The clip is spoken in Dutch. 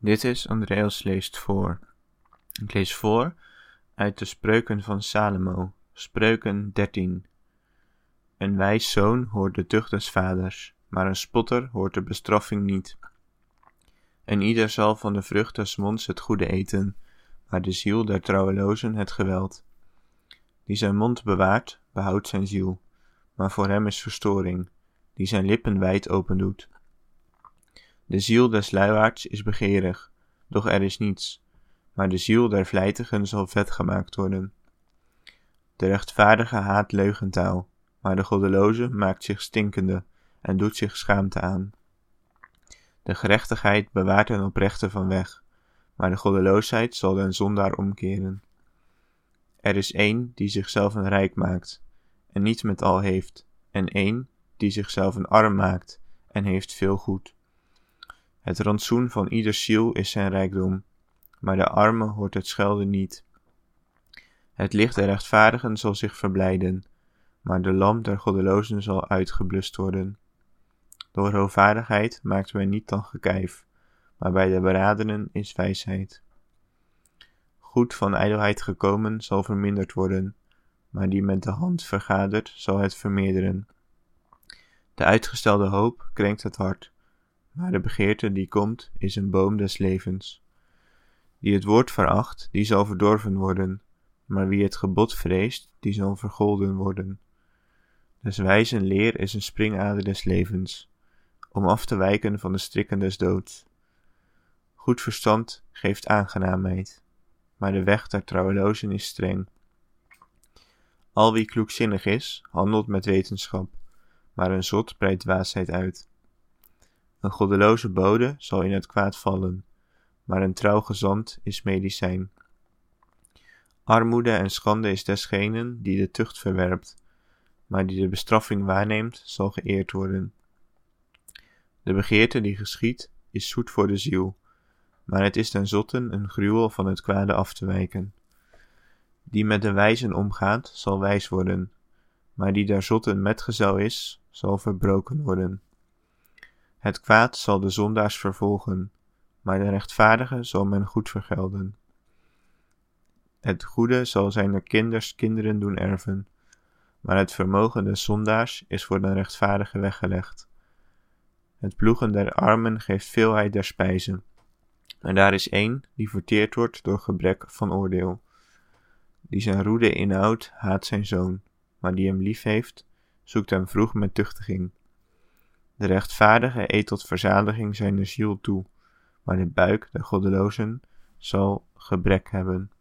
Dit is Andreas leest voor. Ik lees voor uit de Spreuken van Salomo, Spreuken 13. Een wijs zoon hoort de tucht des vaders, maar een spotter hoort de bestraffing niet. En ieder zal van de vrucht des monds het goede eten, maar de ziel der trouwelozen het geweld. Die zijn mond bewaart, behoudt zijn ziel, maar voor hem is verstoring, die zijn lippen wijd opendoet. De ziel des luiaards is begeerig, doch er is niets, maar de ziel der vlijtigen zal vet gemaakt worden. De rechtvaardige haat leugentaal, maar de goddeloze maakt zich stinkende en doet zich schaamte aan. De gerechtigheid bewaart een oprechte van weg, maar de goddeloosheid zal den zondaar omkeren. Er is één die zichzelf een rijk maakt en niet met al heeft, en één die zichzelf een arm maakt en heeft veel goed. Het rantsoen van ieders ziel is zijn rijkdom, maar de arme hoort het schelden niet. Het licht der rechtvaardigen zal zich verblijden, maar de lamp der goddelozen zal uitgeblust worden. Door hoovaardigheid maakt men niet dan gekijf, maar bij de beradenen is wijsheid. Goed van ijdelheid gekomen zal verminderd worden, maar die met de hand vergadert zal het vermeerderen. De uitgestelde hoop krenkt het hart, maar de begeerte die komt is een boom des levens. Die het woord veracht, die zal verdorven worden, maar wie het gebod vreest, die zal vergolden worden. Des wijzen leer is een springader des levens, om af te wijken van de strikken des doods. Goed verstand geeft aangenaamheid, maar de weg der trouwelozen is streng. Al wie kloekzinnig is, handelt met wetenschap, maar een zot breidt dwaasheid uit. Een goddeloze bode zal in het kwaad vallen, maar een trouw gezant is medicijn. Armoede en schande is desgenen die de tucht verwerpt, maar die de bestraffing waarneemt zal geëerd worden. De begeerte die geschiedt is zoet voor de ziel, maar het is den zotten een gruwel van het kwade af te wijken. Die met de wijzen omgaat zal wijs worden, maar die der zotten metgezel is zal verbroken worden. Het kwaad zal de zondaars vervolgen, maar de rechtvaardige zal men goed vergelden. Het goede zal zijn kinders kinderen doen erven, maar het vermogen des zondaars is voor de rechtvaardige weggelegd. Het ploegen der armen geeft veelheid der spijzen, maar daar is één die verteerd wordt door gebrek van oordeel. Die zijn roede inhoudt, haat zijn zoon, maar die hem lief heeft, zoekt hem vroeg met tuchtiging. De rechtvaardige eet tot verzadiging zijn ziel toe, maar de buik der goddelozen zal gebrek hebben.